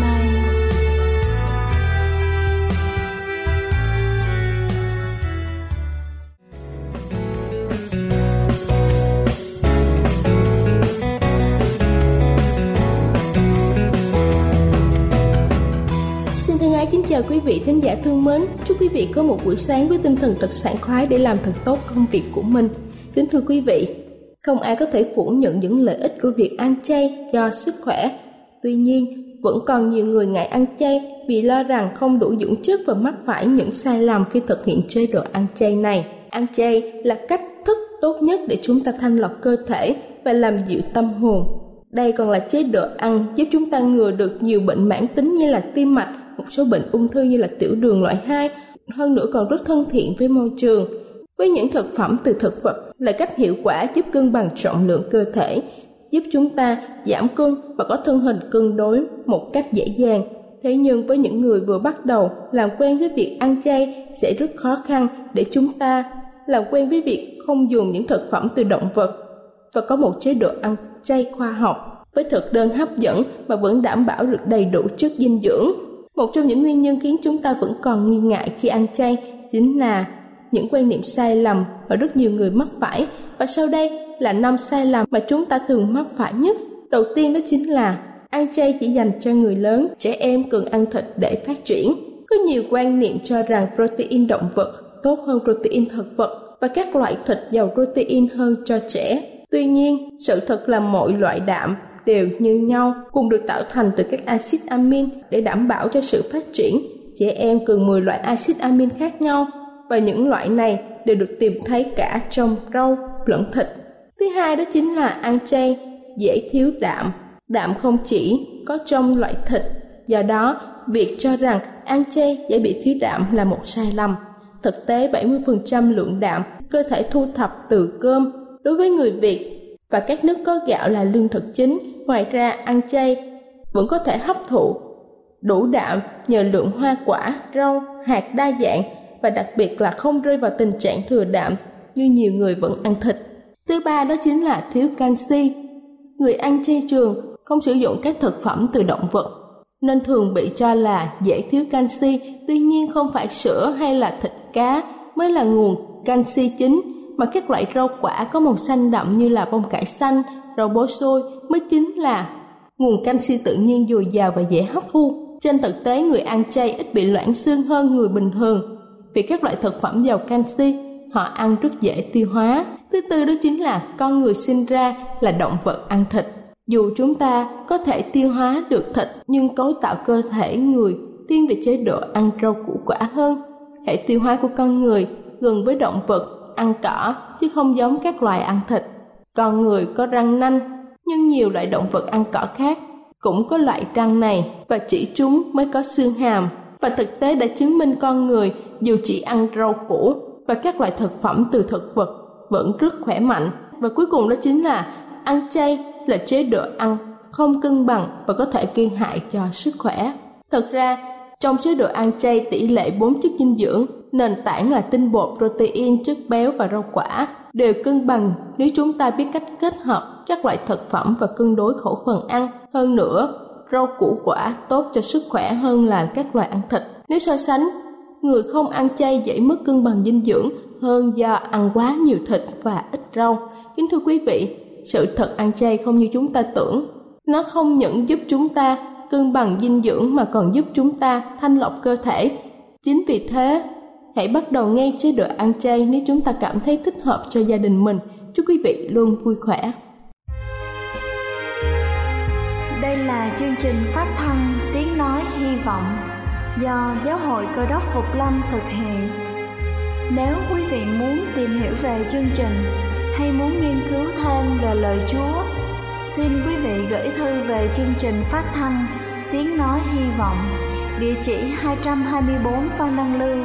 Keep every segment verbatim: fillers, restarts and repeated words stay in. nay. Kính chào quý vị thính giả thương mến, chúc quý vị có một buổi sáng với tinh thần thật sảng khoái để làm thật tốt công việc của mình. Kính thưa quý vị, không ai có thể phủ nhận những lợi ích của việc ăn chay cho sức khỏe. Tuy nhiên, vẫn còn nhiều người ngại ăn chay vì lo rằng không đủ dưỡng chất và mắc phải những sai lầm khi thực hiện chế độ ăn chay này. Ăn chay là cách thức tốt nhất để chúng ta thanh lọc cơ thể và làm dịu tâm hồn. Đây còn là chế độ ăn giúp chúng ta ngừa được nhiều bệnh mãn tính như là tim mạch, một số bệnh ung thư như là tiểu đường loại hai, hơn nữa còn rất thân thiện với môi trường. Với những thực phẩm từ thực vật là cách hiệu quả giúp cân bằng trọng lượng cơ thể, giúp chúng ta giảm cân và có thân hình cân đối một cách dễ dàng. Thế nhưng với những người vừa bắt đầu làm quen với việc ăn chay sẽ rất khó khăn để chúng ta làm quen với việc không dùng những thực phẩm từ động vật và có một chế độ ăn chay khoa học với thực đơn hấp dẫn mà vẫn đảm bảo được đầy đủ chất dinh dưỡng. Một trong những nguyên nhân khiến chúng ta vẫn còn nghi ngại khi ăn chay chính là những quan niệm sai lầm mà rất nhiều người mắc phải. Và sau đây là năm sai lầm mà chúng ta thường mắc phải nhất. Đầu tiên đó chính là ăn chay chỉ dành cho người lớn, trẻ em cần ăn thịt để phát triển. Có nhiều quan niệm cho rằng protein động vật tốt hơn protein thực vật và các loại thịt giàu protein hơn cho trẻ. Tuy nhiên, sự thật là mọi loại đạm đều như nhau, cùng được tạo thành từ các axit amin. Để đảm bảo cho sự phát triển, trẻ em cần mười loại axit amin khác nhau, và những loại này đều được tìm thấy cả trong rau lẫn thịt. Thứ hai đó chính là ăn chay dễ thiếu đạm. Đạm không chỉ có trong loại thịt, do đó việc cho rằng ăn chay dễ bị thiếu đạm là một sai lầm. Thực tế bảy mươi phần trăm lượng đạm cơ thể thu thập từ cơm đối với người Việt và các nước có gạo là lương thực chính. Ngoài ra, ăn chay vẫn có thể hấp thụ đủ đạm nhờ lượng hoa quả, rau, hạt đa dạng, và đặc biệt là không rơi vào tình trạng thừa đạm như nhiều người vẫn ăn thịt. Thứ ba đó chính là thiếu canxi. Người ăn chay trường không sử dụng các thực phẩm từ động vật nên thường bị cho là dễ thiếu canxi. Tuy nhiên, không phải sữa hay là thịt cá mới là nguồn canxi chính, mà các loại rau quả có màu xanh đậm như là bông cải xanh, rau bó xôi mới chính là nguồn canxi tự nhiên dồi dào và dễ hấp thu. Trên thực tế, người ăn chay ít bị loãng xương hơn người bình thường vì các loại thực phẩm giàu canxi họ ăn rất dễ tiêu hóa. Thứ tư đó chính là con người sinh ra là động vật ăn thịt. Dù chúng ta có thể tiêu hóa được thịt nhưng cấu tạo cơ thể người thiên về chế độ ăn rau củ quả hơn. Hệ tiêu hóa của con người gần với động vật ăn cỏ chứ không giống các loài ăn thịt. Con người có răng nanh, nhưng nhiều loại động vật ăn cỏ khác cũng có loại răng này, và chỉ chúng mới có xương hàm. Và thực tế đã chứng minh con người dù chỉ ăn rau củ và các loại thực phẩm từ thực vật vẫn rất khỏe mạnh. Và cuối cùng đó chính là ăn chay là chế độ ăn không cân bằng và có thể gây hại cho sức khỏe. Thật ra Trong chế độ ăn chay, tỷ lệ bốn chất dinh dưỡng nền tảng là tinh bột, protein, chất béo và rau quả đều cân bằng nếu chúng ta biết cách kết hợp các loại thực phẩm và cân đối khẩu phần ăn. Hơn nữa, rau củ quả tốt cho sức khỏe hơn là các loại ăn thịt. Nếu so sánh, người không ăn chay dễ mất cân bằng dinh dưỡng hơn do ăn quá nhiều thịt và ít rau. Kính thưa quý vị, sự thật ăn chay không như chúng ta tưởng. Nó không những giúp chúng ta cân bằng dinh dưỡng mà còn giúp chúng ta thanh lọc cơ thể. Chính vì thế, hãy bắt đầu ngay chế độ ăn chay nếu chúng ta cảm thấy thích hợp cho gia đình mình. Chúc quý vị luôn vui khỏe. Đây là chương trình phát thanh Tiếng Nói Hy Vọng do Giáo hội Cơ đốc Phục Lâm thực hiện. Nếu quý vị muốn tìm hiểu về chương trình hay muốn nghiên cứu thêm về lời Chúa, xin quý vị gửi thư về chương trình phát thanh Tiếng Nói Hy Vọng, địa chỉ hai trăm hai mươi bốn Phan Đăng Lưu,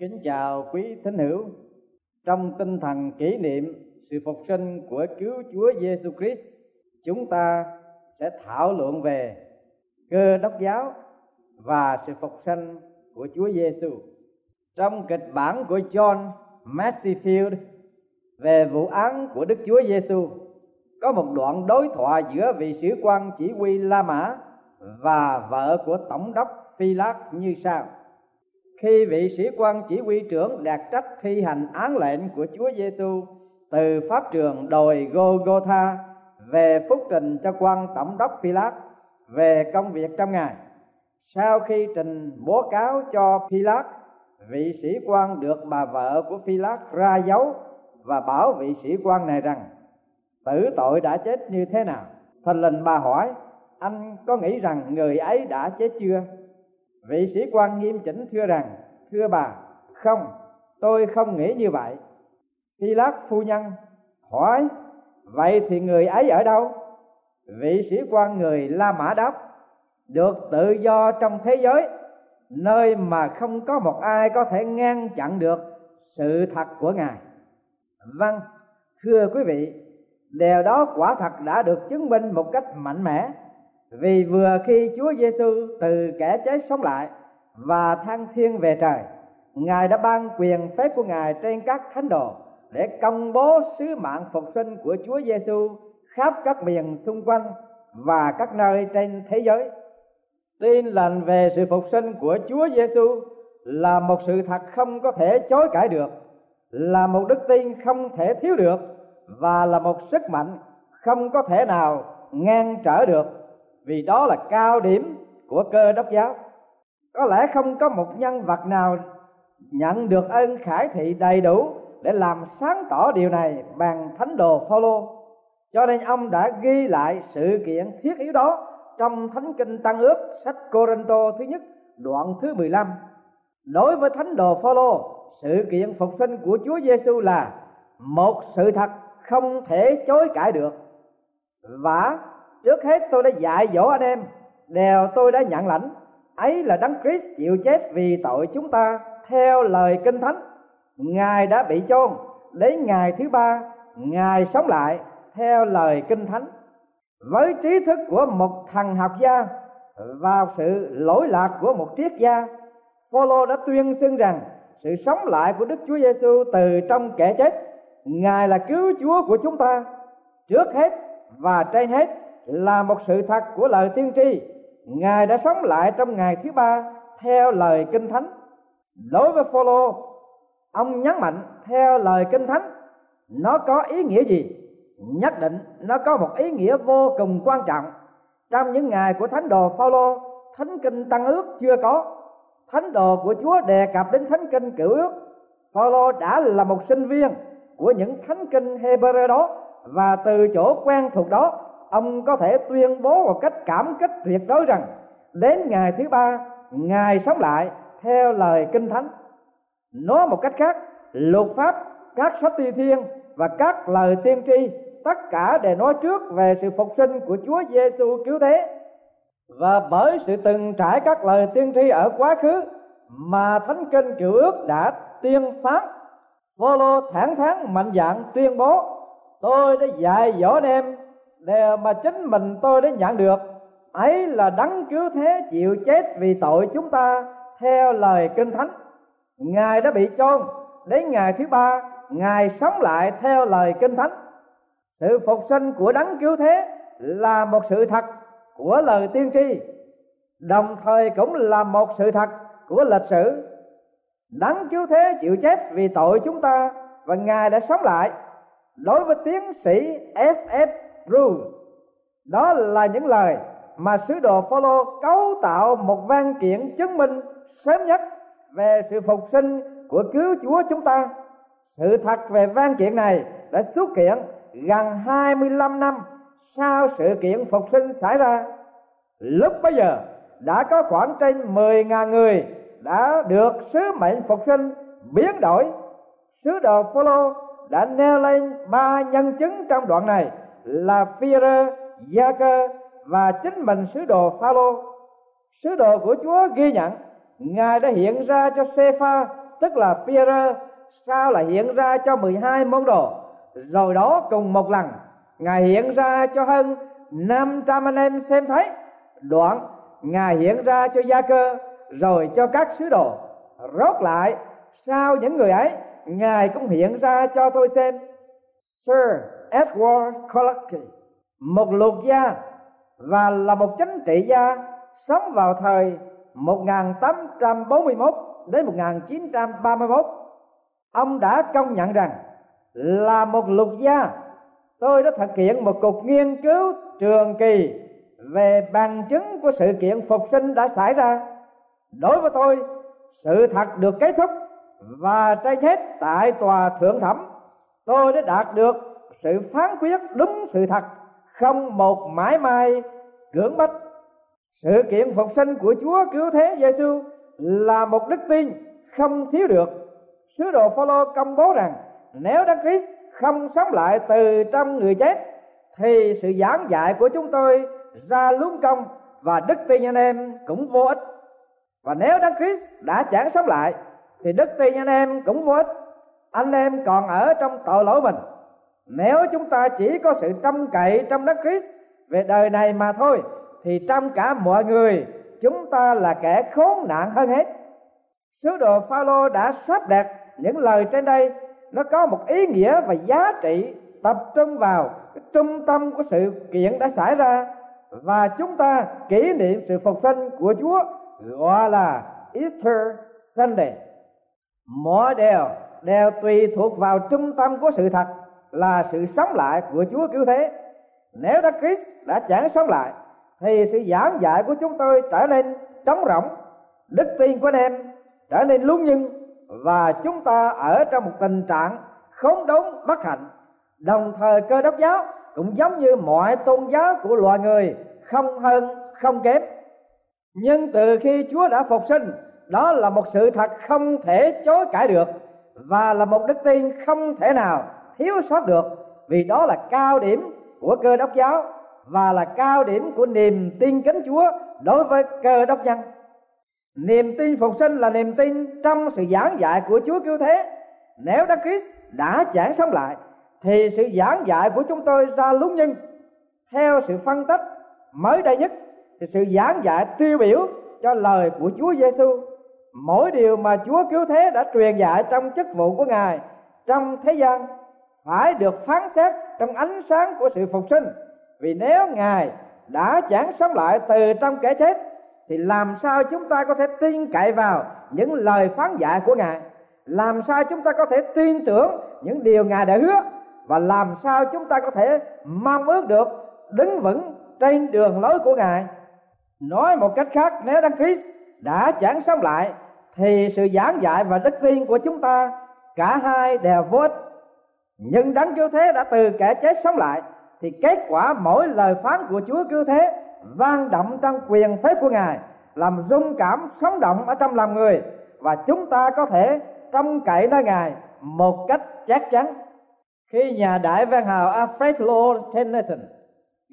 Kính chào quý thính hữu. Trong tinh thần kỷ niệm sự phục sinh của Cứu Chúa Giêsu Christ, chúng ta sẽ thảo luận về Cơ đốc giáo và sự phục sinh của Chúa Giêsu. Trong kịch bản của John Massefield về vụ án của Đức Chúa Giêsu, có một đoạn đối thoại giữa vị sĩ quan chỉ huy La Mã và vợ của tổng đốc Phi Lát như sau. Khi vị sĩ quan chỉ huy trưởng đạt trách thi hành án lệnh của Chúa Giêsu từ pháp trường đồi Gôgôtha về phúc trình cho quan tổng đốc Phi-lát về công việc trong ngày. Sau khi trình báo cáo cho Phi-lát, vị sĩ quan được bà vợ của Phi-lát ra dấu và bảo vị sĩ quan này rằng tử tội đã chết như thế nào. Thình lình bà hỏi: anh có nghĩ rằng người ấy đã chết chưa? Vị sĩ quan nghiêm chỉnh thưa rằng: thưa bà, không, tôi không nghĩ như vậy. Phi-lát phu nhân hỏi: Vậy thì người ấy ở đâu? Vị sĩ quan người La Mã đáp, được tự do trong thế giới, nơi mà không có một ai có thể ngăn chặn được sự thật của Ngài. Vâng, thưa quý vị, điều đó quả thật đã được chứng minh một cách mạnh mẽ. Vì vừa khi Chúa Giêsu từ kẻ chết sống lại và thăng thiên về trời, Ngài đã ban quyền phép của Ngài trên các thánh đồ để công bố sứ mạng phục sinh của Chúa Giêsu khắp các miền xung quanh và các nơi trên thế giới. Tin lành về sự phục sinh của Chúa Giêsu là một sự thật không có thể chối cãi được, là một đức tin không thể thiếu được và là một sức mạnh không có thể nào ngăn trở được, vì đó là cao điểm của Cơ Đốc giáo. Có lẽ không có một nhân vật nào nhận được ơn khải thị đầy đủ để làm sáng tỏ điều này bằng thánh đồ Phaolô, cho nên ông đã ghi lại sự kiện thiết yếu đó trong Thánh Kinh Tân Ước, sách Corinto thứ nhất đoạn thứ mười lăm. Đối với thánh đồ Phaolô, sự kiện phục sinh của Chúa Giêsu là một sự thật không thể chối cãi được. Và trước hết tôi đã dạy dỗ anh em điều tôi đã nhận lãnh, ấy là Đấng Christ chịu chết vì tội chúng ta theo lời Kinh Thánh. Ngài đã bị chôn, đến ngày thứ ba Ngài sống lại theo lời Kinh Thánh. Với trí thức của một thần học gia và sự lỗi lạc của một triết gia, Phaolô đã tuyên xưng rằng sự sống lại của Đức Chúa Giêsu từ trong kẻ chết, Ngài là cứu Chúa của chúng ta, trước hết và trên hết là một sự thật của lời tiên tri. Ngài đã sống lại trong ngày thứ ba theo lời Kinh Thánh. Đối với Phaolô, ông nhấn mạnh theo lời Kinh Thánh nó có ý nghĩa gì? Nhất định nó có một ý nghĩa vô cùng quan trọng. Trong những ngày của thánh đồ Phaolô, Thánh Kinh Tân Ước chưa có. Thánh đồ của Chúa đề cập đến Thánh Kinh Cựu Ước. Phaolô đã là một sinh viên của những Thánh Kinh Hebrew đó, và từ chỗ quen thuộc đó, ông có thể tuyên bố một cách cảm kích tuyệt đối rằng đến ngày thứ ba Ngài sống lại theo lời Kinh Thánh. Nói một cách khác, luật pháp, các sách Thi Thiên và các lời tiên tri tất cả đều nói trước về sự phục sinh của Chúa Giêsu cứu thế. Và bởi sự từng trải các lời tiên tri ở quá khứ mà Thánh Kinh Cựu Ước đã tiên phán, Phaolô thẳng thắn mạnh dạn tuyên bố, tôi đã dạy dỗ anh em điều mà chính mình tôi đã nhận được, ấy là Đấng cứu thế chịu chết vì tội chúng ta theo lời Kinh Thánh. Ngài đã bị chôn, đến ngày thứ ba Ngài sống lại theo lời Kinh Thánh. Sự phục sinh của Đấng cứu thế là một sự thật của lời tiên tri, đồng thời cũng là một sự thật của lịch sử. Đấng cứu thế chịu chết vì tội chúng ta và Ngài đã sống lại. Đối với tiến sĩ ép ép Bruce, đó là những lời mà sứ đồ Phaolô cấu tạo một văn kiện chứng minh sớm nhất về sự phục sinh của cứu Chúa chúng ta. Sự thật về văn kiện này đã xuất hiện gần hai mươi lăm năm sau sự kiện phục sinh xảy ra. Lúc bấy giờ đã có khoảng trên mười nghìn người đã được sứ mệnh phục sinh biến đổi. Sứ đồ Phaolô đã nêu lên ba nhân chứng trong đoạn này là Phêrô, Giacô và chính mình sứ đồ Phaolô. Sứ đồ của Chúa ghi nhận Ngài đã hiện ra cho Sê-pha, tức là Phêrô, sau là hiện ra cho mười hai môn đồ, rồi đó cùng một lần Ngài hiện ra cho hơn năm trăm anh em xem thấy. Đoạn Ngài hiện ra cho Gia-cơ, rồi cho các sứ đồ. Rốt lại sau những người ấy, Ngài cũng hiện ra cho tôi xem. Sir Edward Clarke, một luật gia và là một chính trị gia, sống vào thời một nghìn tám trăm bốn mươi mốt đến một nghìn chín trăm ba mươi mốt. Ông đã công nhận rằng là một luật gia, tôi đã thực hiện một cuộc nghiên cứu trường kỳ về bằng chứng của sự kiện phục sinh đã xảy ra. Đối với tôi, sự thật được kết thúc, và trên hết tại tòa thượng thẩm, tôi đã đạt được sự phán quyết đúng sự thật, không một mãi may cưỡng bách. Sự kiện phục sinh của Chúa cứu thế Giêsu là một đức tin không thiếu được. Sứ đồ Phaolô công bố rằng nếu Đấng Christ không sống lại từ trong người chết, thì sự giảng dạy của chúng tôi ra luống công và đức tin anh em cũng vô ích. Và nếu Đấng Christ đã chẳng sống lại thì đức tin anh em cũng vô ích, anh em còn ở trong tội lỗi mình. Nếu chúng ta chỉ có sự trông cậy trong Đấng Christ về đời này mà thôi, thì trong cả mọi người chúng ta là kẻ khốn nạn hơn hết. Sứ đồ Phaolô đã sắp đặt những lời trên đây, nó có một ý nghĩa và giá trị tập trung vào cái trung tâm của sự kiện đã xảy ra, và chúng ta kỷ niệm sự phục sinh của Chúa gọi là Easter Sunday. Mọi điều đều tùy thuộc vào trung tâm của sự thật là sự sống lại của Chúa cứu thế. Nếu Đấng Christ đã chẳng sống lại thì sự giảng dạy của chúng tôi trở nên trống rỗng, đức tin của anh em trở nên luống nhưng, và chúng ta ở trong một tình trạng khốn đốn bất hạnh. Đồng thời Cơ Đốc giáo cũng giống như mọi tôn giáo của loài người, không hơn không kém. Nhưng từ khi Chúa đã phục sinh, đó là một sự thật không thể chối cãi được, và là một đức tin không thể nào thiếu sót được, vì đó là cao điểm của Cơ Đốc giáo và là cao điểm của niềm tin kính Chúa đối với Cơ Đốc nhân. Niềm tin phục sinh là niềm tin trong sự giảng dạy của Chúa cứu thế. Nếu Đấng Christ đã chẳng sống lại thì sự giảng dạy của chúng tôi ra lúng nhưng. Theo sự phân tích mới đây nhất thì sự giảng dạy tiêu biểu cho lời của Chúa Giêsu. Mỗi điều mà Chúa cứu thế đã truyền dạy trong chức vụ của Ngài trong thế gian phải được phán xét trong ánh sáng của sự phục sinh. Vì nếu Ngài đã chẳng sống lại từ trong kẻ chết thì làm sao chúng ta có thể tin cậy vào những lời phán dạy của Ngài? Làm sao chúng ta có thể tin tưởng những điều Ngài đã hứa? Và làm sao chúng ta có thể mong ước được đứng vững trên đường lối của Ngài? Nói một cách khác, nếu Đấng Christ đã chẳng sống lại thì sự giảng dạy và đức tin của chúng ta cả hai đều vô ích. Nhưng Đấng cứu thế đã từ kẻ chết sống lại thì kết quả mỗi lời phán của Chúa cứu thế vang động trong quyền phép của Ngài, làm rung cảm sống động ở trong lòng người, và chúng ta có thể trông cậy nơi Ngài một cách chắc chắn. Khi nhà đại văn hào Alfred Lord Tennyson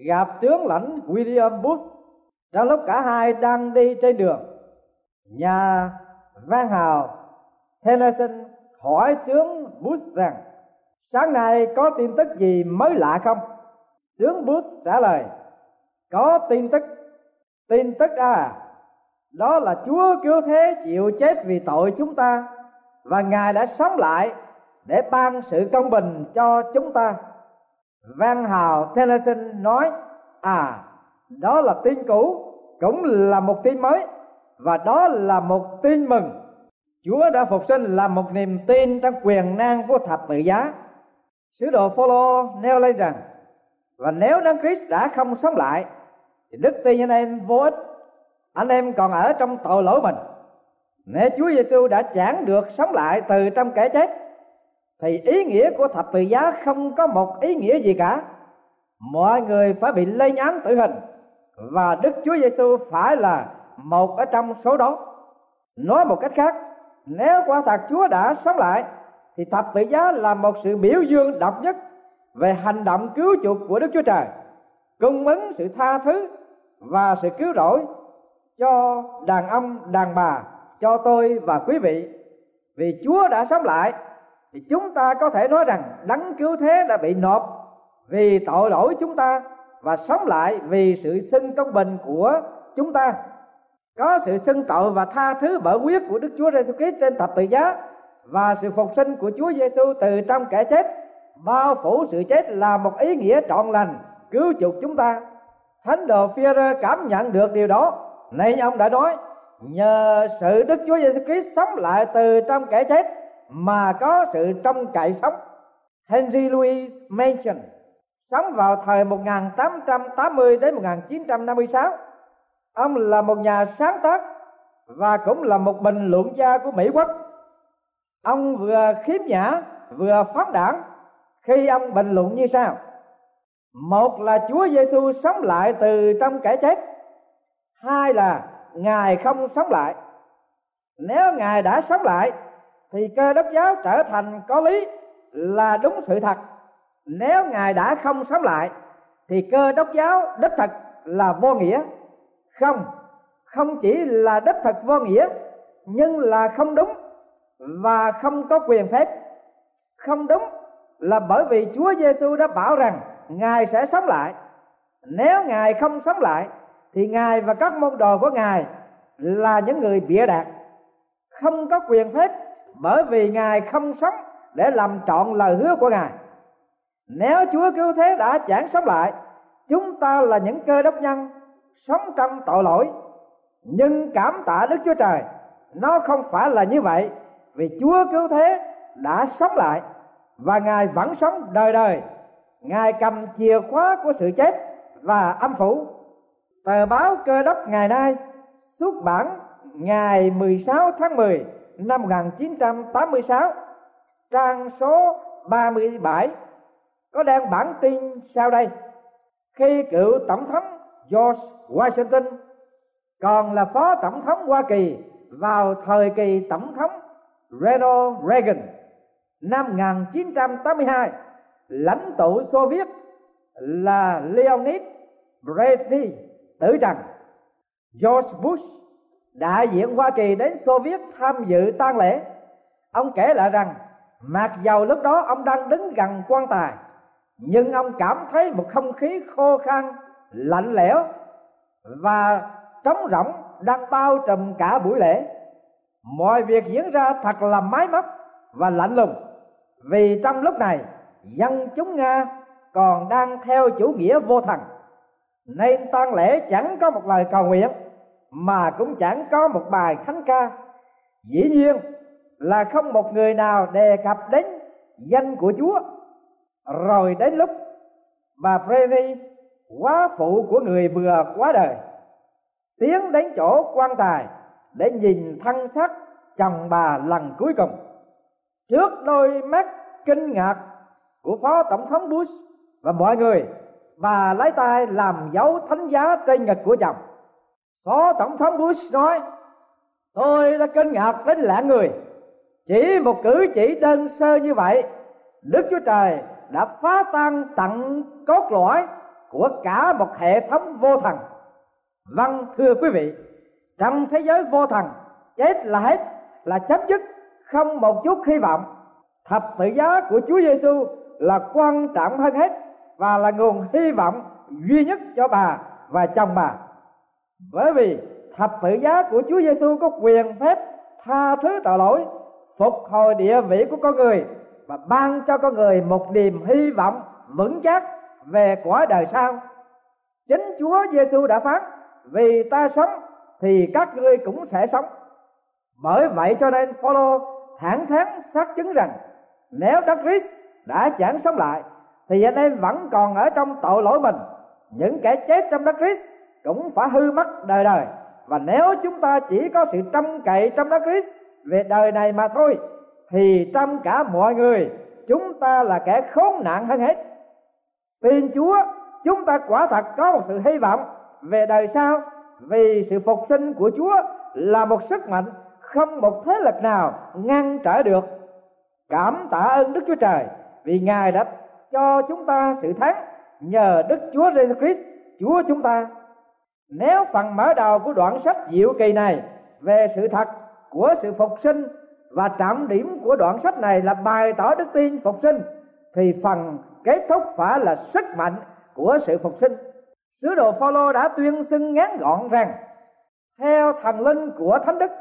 gặp tướng lãnh William Bush trong lúc cả hai đang đi trên đường, nhà văn hào Tennyson hỏi tướng Bush rằng: "Sáng nay có tin tức gì mới lạ không?" Tướng Bush trả lời: "Có tin tức." "Tin tức à?" "Đó là Chúa cứu thế chịu chết vì tội chúng ta, và Ngài đã sống lại để ban sự công bình cho chúng ta." Văn hào Tennyson nói: "À, đó là tin cũ, cũng là một tin mới, và đó là một tin mừng. Chúa đã phục sinh là một niềm tin trong quyền năng của thập tự giá." Sứ đồ Phaolô nêu lên rằng: "Và nếu Đấng Christ đã không sống lại thì đức tin anh em vô ích, anh em còn ở trong tội lỗi mình. Nếu Chúa Giêsu đã chẳng được sống lại từ trong kẻ chết thì ý nghĩa của thập tự giá không có một ý nghĩa gì cả. Mọi người phải bị lên án tử hình, và Đức Chúa Giêsu phải là một ở trong số đó." Nói một cách khác, nếu quả thật Chúa đã sống lại thì thập tự giá là một sự biểu dương độc nhất về hành động cứu chuộc của Đức Chúa Trời, cung ứng sự tha thứ và sự cứu rỗi cho đàn ông, đàn bà, cho tôi và quý vị. Vì Chúa đã sống lại thì chúng ta có thể nói rằng Đấng cứu thế đã bị nộp vì tội lỗi chúng ta và sống lại vì sự xưng công bình của chúng ta. Có sự xưng tội và tha thứ bởi huyết của Đức Chúa Giêsu Christ trên thập tự giá, và sự phục sinh của Chúa Giêsu từ trong kẻ chết bao phủ sự chết là một ý nghĩa trọn lành cứu chuộc chúng ta. Thánh đồ Phêrô cảm nhận được điều đó nên ông đã nói: "Nhờ sự Đức Chúa Giêsu Christ sống lại từ trong kẻ chết mà có sự trông cậy sống." Henry Louis Mencken sống vào thời một nghìn tám trăm tám mươi đến một nghìn chín trăm năm mươi sáu. Ông là một nhà sáng tác và cũng là một bình luận gia của Mỹ Quốc. Ông vừa khiếm nhã vừa phóng đảng khi ông bình luận như sau: "Một là Chúa Giêsu sống lại từ trong kẻ chết, hai là Ngài không sống lại. Nếu Ngài đã sống lại thì Cơ Đốc giáo trở thành có lý là đúng sự thật, Nếu Ngài đã không sống lại thì Cơ Đốc giáo đích thực là vô nghĩa. Không, không chỉ là đích thực vô nghĩa, nhưng là không đúng và không có quyền phép. Không đúng là bởi vì Chúa Giêsu đã bảo rằng Ngài sẽ sống lại. Nếu Ngài không sống lại thì Ngài và các môn đồ của Ngài là những người bịa đặt, không có quyền phép, bởi vì Ngài không sống để làm trọn lời hứa của Ngài. Nếu Chúa cứu thế đã chẳng sống lại, chúng ta là những Cơ Đốc nhân sống trong tội lỗi. Nhưng cảm tạ Đức Chúa Trời, nó không phải là như vậy, vì Chúa cứu thế đã sống lại và Ngài vẫn sống đời đời. Ngài cầm chìa khóa của sự chết và âm phủ. Tờ báo Cơ Đốc ngày nay, xuất bản ngày mười sáu tháng mười năm một nghìn chín trăm tám mươi sáu, trang số ba mươi bảy, có đăng bản tin sau đây. Khi cựu tổng thống George Washington còn là phó tổng thống Hoa Kỳ vào thời kỳ tổng thống Ronald Reagan năm một nghìn chín trăm tám mươi hai, lãnh tụ Xô Viết là Leonid Brezhnev tử trần. George Bush, đại diện Hoa Kỳ đến Xô Viết tham dự tang lễ, ông kể lại rằng mặc dầu lúc đó ông đang đứng gần quan tài, nhưng ông cảm thấy một không khí khô khan, lạnh lẽo và trống rỗng đang bao trùm cả buổi lễ. Mọi việc diễn ra thật là máy móc và lạnh lùng, vì trong lúc này dân chúng Nga còn đang theo chủ nghĩa vô thần, nên tang lễ chẳng có một lời cầu nguyện mà cũng chẳng có một bài thánh ca. Dĩ nhiên là không một người nào đề cập đến danh của Chúa. Rồi đến lúc bà Brezhnev, quá phụ của người vừa quá đời, tiến đến chỗ quan tài để nhìn thân xác chồng bà lần cuối cùng, trước đôi mắt kinh ngạc của phó tổng thống Bush và mọi người, bà lấy tay làm dấu thánh giá trên ngực của chồng. Phó tổng thống Bush nói: "Tôi đã kinh ngạc đến lạ người. Chỉ một cử chỉ đơn sơ như vậy, Đức Chúa Trời đã phá tan tận cốt lõi của cả một hệ thống vô thần." Vâng, thưa quý vị, trong thế giới vô thần, chết là hết, là chấm dứt, không một chút hy vọng. Thập tự giá của Chúa Giêsu là quan trọng hơn hết và là nguồn hy vọng duy nhất cho bà và chồng bà, bởi vì thập tự giá của Chúa Giêsu có quyền phép tha thứ tội lỗi, phục hồi địa vị của con người và ban cho con người một niềm hy vọng vững chắc về cõi đời sau. Chính Chúa Giêsu đã phán: "Vì ta sống thì các ngươi cũng sẽ sống." Bởi vậy cho nên Phaolô thẳng thắn xác chứng rằng nếu Đấng Christ đã chẳng sống lại thì anh em vẫn còn ở trong tội lỗi mình. Những kẻ chết trong Đấng Christ cũng phải hư mất đời đời, và nếu chúng ta chỉ có sự trông cậy trong Đấng Christ về đời này mà thôi, thì trong cả mọi người chúng ta là kẻ khốn nạn hơn hết. Tin Chúa, chúng ta quả thật có một sự hy vọng về đời sau, vì sự phục sinh của Chúa là một sức mạnh không một thế lực nào ngăn trở được. Cảm tạ ơn Đức Chúa Trời vì Ngài đã cho chúng ta sự thắng nhờ Đức Chúa Jesus Christ, Chúa chúng ta. Nếu phần mở đầu của đoạn sách diệu kỳ này về sự thật của sự phục sinh và trọng điểm của đoạn sách này là bày tỏ đức tin phục sinh, thì phần kết thúc phải là sức mạnh của sự phục sinh. Sứ đồ Phaolô đã tuyên xưng ngắn gọn rằng theo thần linh của thánh đức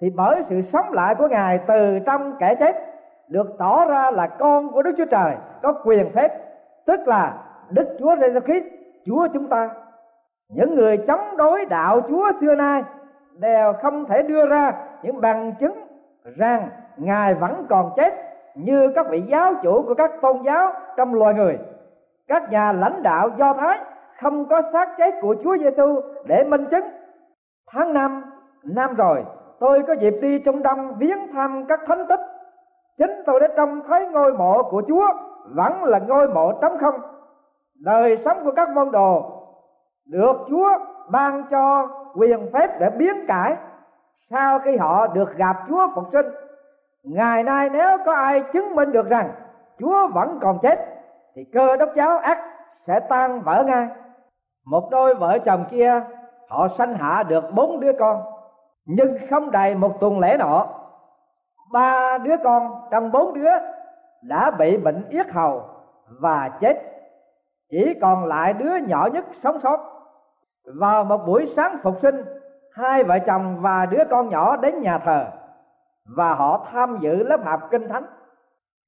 thì bởi sự sống lại của Ngài từ trong kẻ chết, được tỏ ra là con của Đức Chúa Trời có quyền phép, tức là Đức Chúa Jesus Christ, Chúa chúng ta. Những người chống đối đạo Chúa xưa nay đều không thể đưa ra những bằng chứng rằng Ngài vẫn còn chết như các vị giáo chủ của các tôn giáo trong loài người. Các nhà lãnh đạo Do Thái không có xác chết của Chúa Giêsu để minh chứng. Tháng năm năm rồi, tôi có dịp đi Trung Đông viếng thăm các thánh tích. Chính tôi đã trông thấy ngôi mộ của Chúa vẫn là ngôi mộ trống không. Đời sống của các môn đồ được Chúa ban cho quyền phép để biến cải sau khi họ được gặp Chúa phục sinh. Ngày nay nếu có ai chứng minh được rằng Chúa vẫn còn chết thì Cơ Đốc giáo ắt sẽ tan vỡ ngay. Một đôi vợ chồng kia họ sanh hạ được bốn đứa con, nhưng không đầy một tuần lễ nọ, ba đứa con trong bốn đứa đã bị bệnh yết hầu và chết. Chỉ còn lại đứa nhỏ nhất sống sót. Vào một buổi sáng phục sinh, hai vợ chồng và đứa con nhỏ đến nhà thờ và họ tham dự lớp học Kinh Thánh.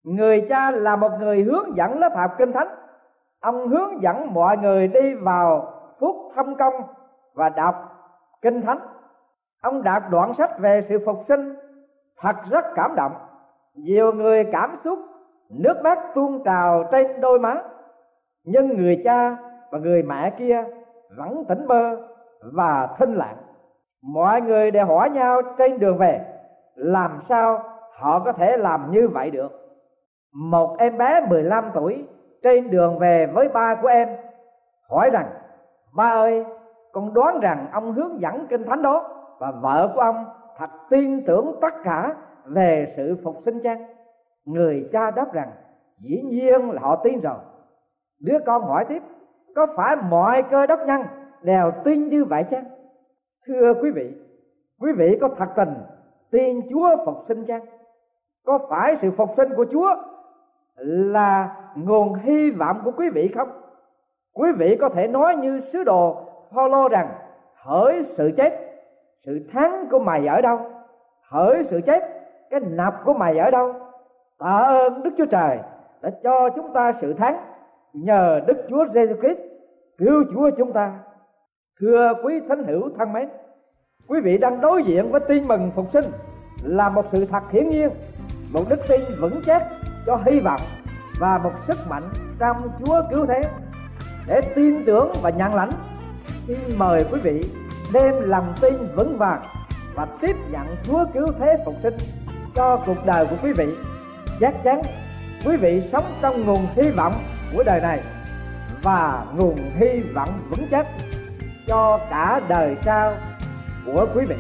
Người cha là một người hướng dẫn lớp học Kinh Thánh. Ông hướng dẫn mọi người đi vào phút thâm công và đọc Kinh Thánh. Ông đọc đoạn sách về sự phục sinh thật rất cảm động. Nhiều người cảm xúc, nước mắt tuôn trào trên đôi má. Nhưng người cha và người mẹ kia vẫn tỉnh bơ và thinh lặng. Mọi người đều hỏi nhau trên đường về, làm sao họ có thể làm như vậy được? Một em bé mười lăm tuổi trên đường về với ba của em hỏi rằng: ba ơi, con đoán rằng ông hướng dẫn Kinh Thánh đó và vợ của ông thật tin tưởng tất cả về sự phục sinh chăng? Người cha đáp rằng: dĩ nhiên là họ tin rồi. Đứa con hỏi tiếp: có phải mọi Cơ Đốc nhân đều tin như vậy chăng? Thưa quý vị, quý vị có thật tình tin Chúa phục sinh chăng? Có phải sự phục sinh của Chúa là nguồn hy vọng của quý vị không? Quý vị có thể nói như sứ đồ Phaolô rằng: hỡi sự chết, sự thắng của mày ở đâu? Hỡi sự chết, cái nạp của mày ở đâu? Tạ ơn Đức Chúa Trời đã cho chúng ta sự thắng nhờ Đức Chúa Jesus Christ cứu Chúa chúng ta. Thưa quý thánh hữu thân mến, quý vị đang đối diện với tin mừng phục sinh là một sự thật hiển nhiên, một đức tin vững chắc cho hy vọng và một sức mạnh trong Chúa cứu thế. Để tin tưởng và nhận lãnh, xin mời quý vị đem lòng tin vững vàng và tiếp nhận Chúa cứu thế phục sinh cho cuộc đời của quý vị. Chắc chắn quý vị sống trong nguồn hy vọng của đời này và nguồn hy vọng vững chắc cho cả đời sau của quý vị.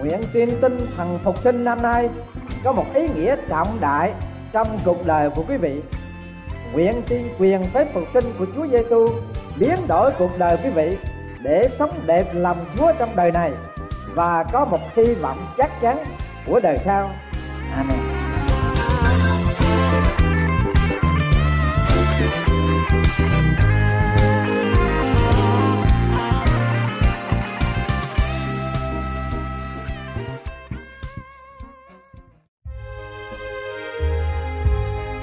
Nguyện tin tinh thần phục sinh năm nay có một ý nghĩa trọng đại trong cuộc đời của quý vị. Nguyện xin quyền phép phục sinh của Chúa Giêsu biến đổi cuộc đời quý vị để sống đẹp lòng Chúa trong đời này và có một hy vọng chắc chắn của đời sau. Amen.